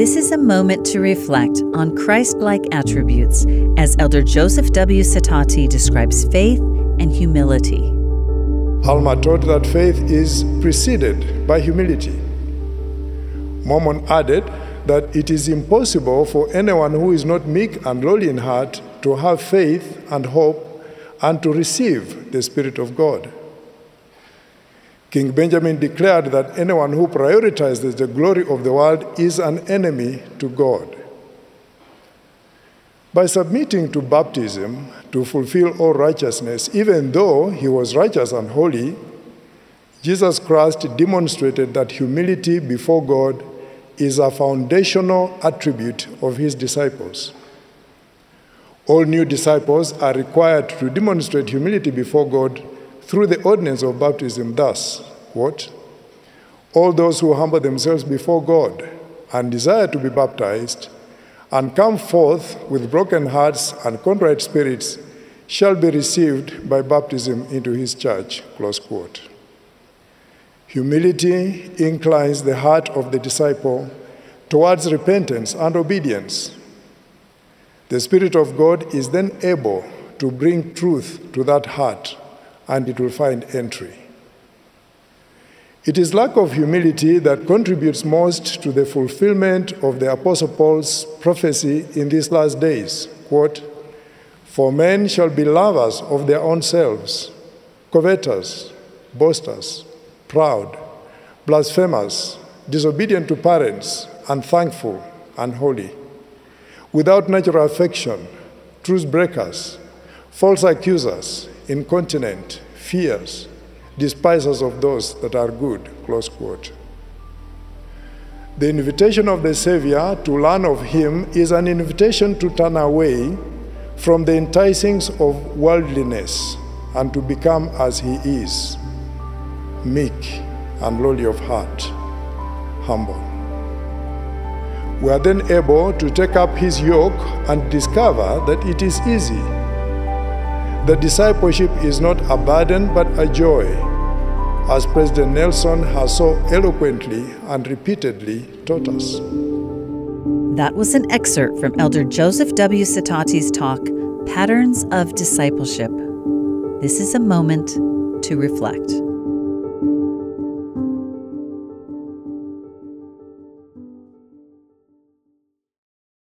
This is a moment to reflect on Christ-like attributes as Elder Joseph W. Sitati describes faith and humility. Alma taught that faith is preceded by humility. Mormon added that it is impossible for anyone who is not meek and lowly in heart to have faith and hope and to receive the Spirit of God. King Benjamin declared that anyone who prioritizes the glory of the world is an enemy to God. By submitting to baptism to fulfill all righteousness, even though he was righteous and holy, Jesus Christ demonstrated that humility before God is a foundational attribute of his disciples. All new disciples are required to demonstrate humility before God through the ordinance of baptism, thus, quote, all those who humble themselves before God and desire to be baptized and come forth with broken hearts and contrite spirits shall be received by baptism into his church, close quote. Humility inclines the heart of the disciple towards repentance and obedience. The Spirit of God is then able to bring truth to that heart, and it will find entry. It is lack of humility that contributes most to the fulfillment of the Apostle Paul's prophecy in these last days, quote, for men shall be lovers of their own selves, covetous, boasters, proud, blasphemous, disobedient to parents, unthankful, unholy, without natural affection, truth breakers, false accusers, incontinent, fierce, despisers of those that are good, close quote. The invitation of the Savior to learn of him is an invitation to turn away from the enticings of worldliness and to become as he is, meek and lowly of heart, humble. We are then able to take up his yoke and discover that it is easy. The discipleship is not a burden but a joy, as President Nelson has so eloquently and repeatedly taught us. That was an excerpt from Elder Joseph W. Sitati's talk, Patterns of Discipleship. This is a moment to reflect.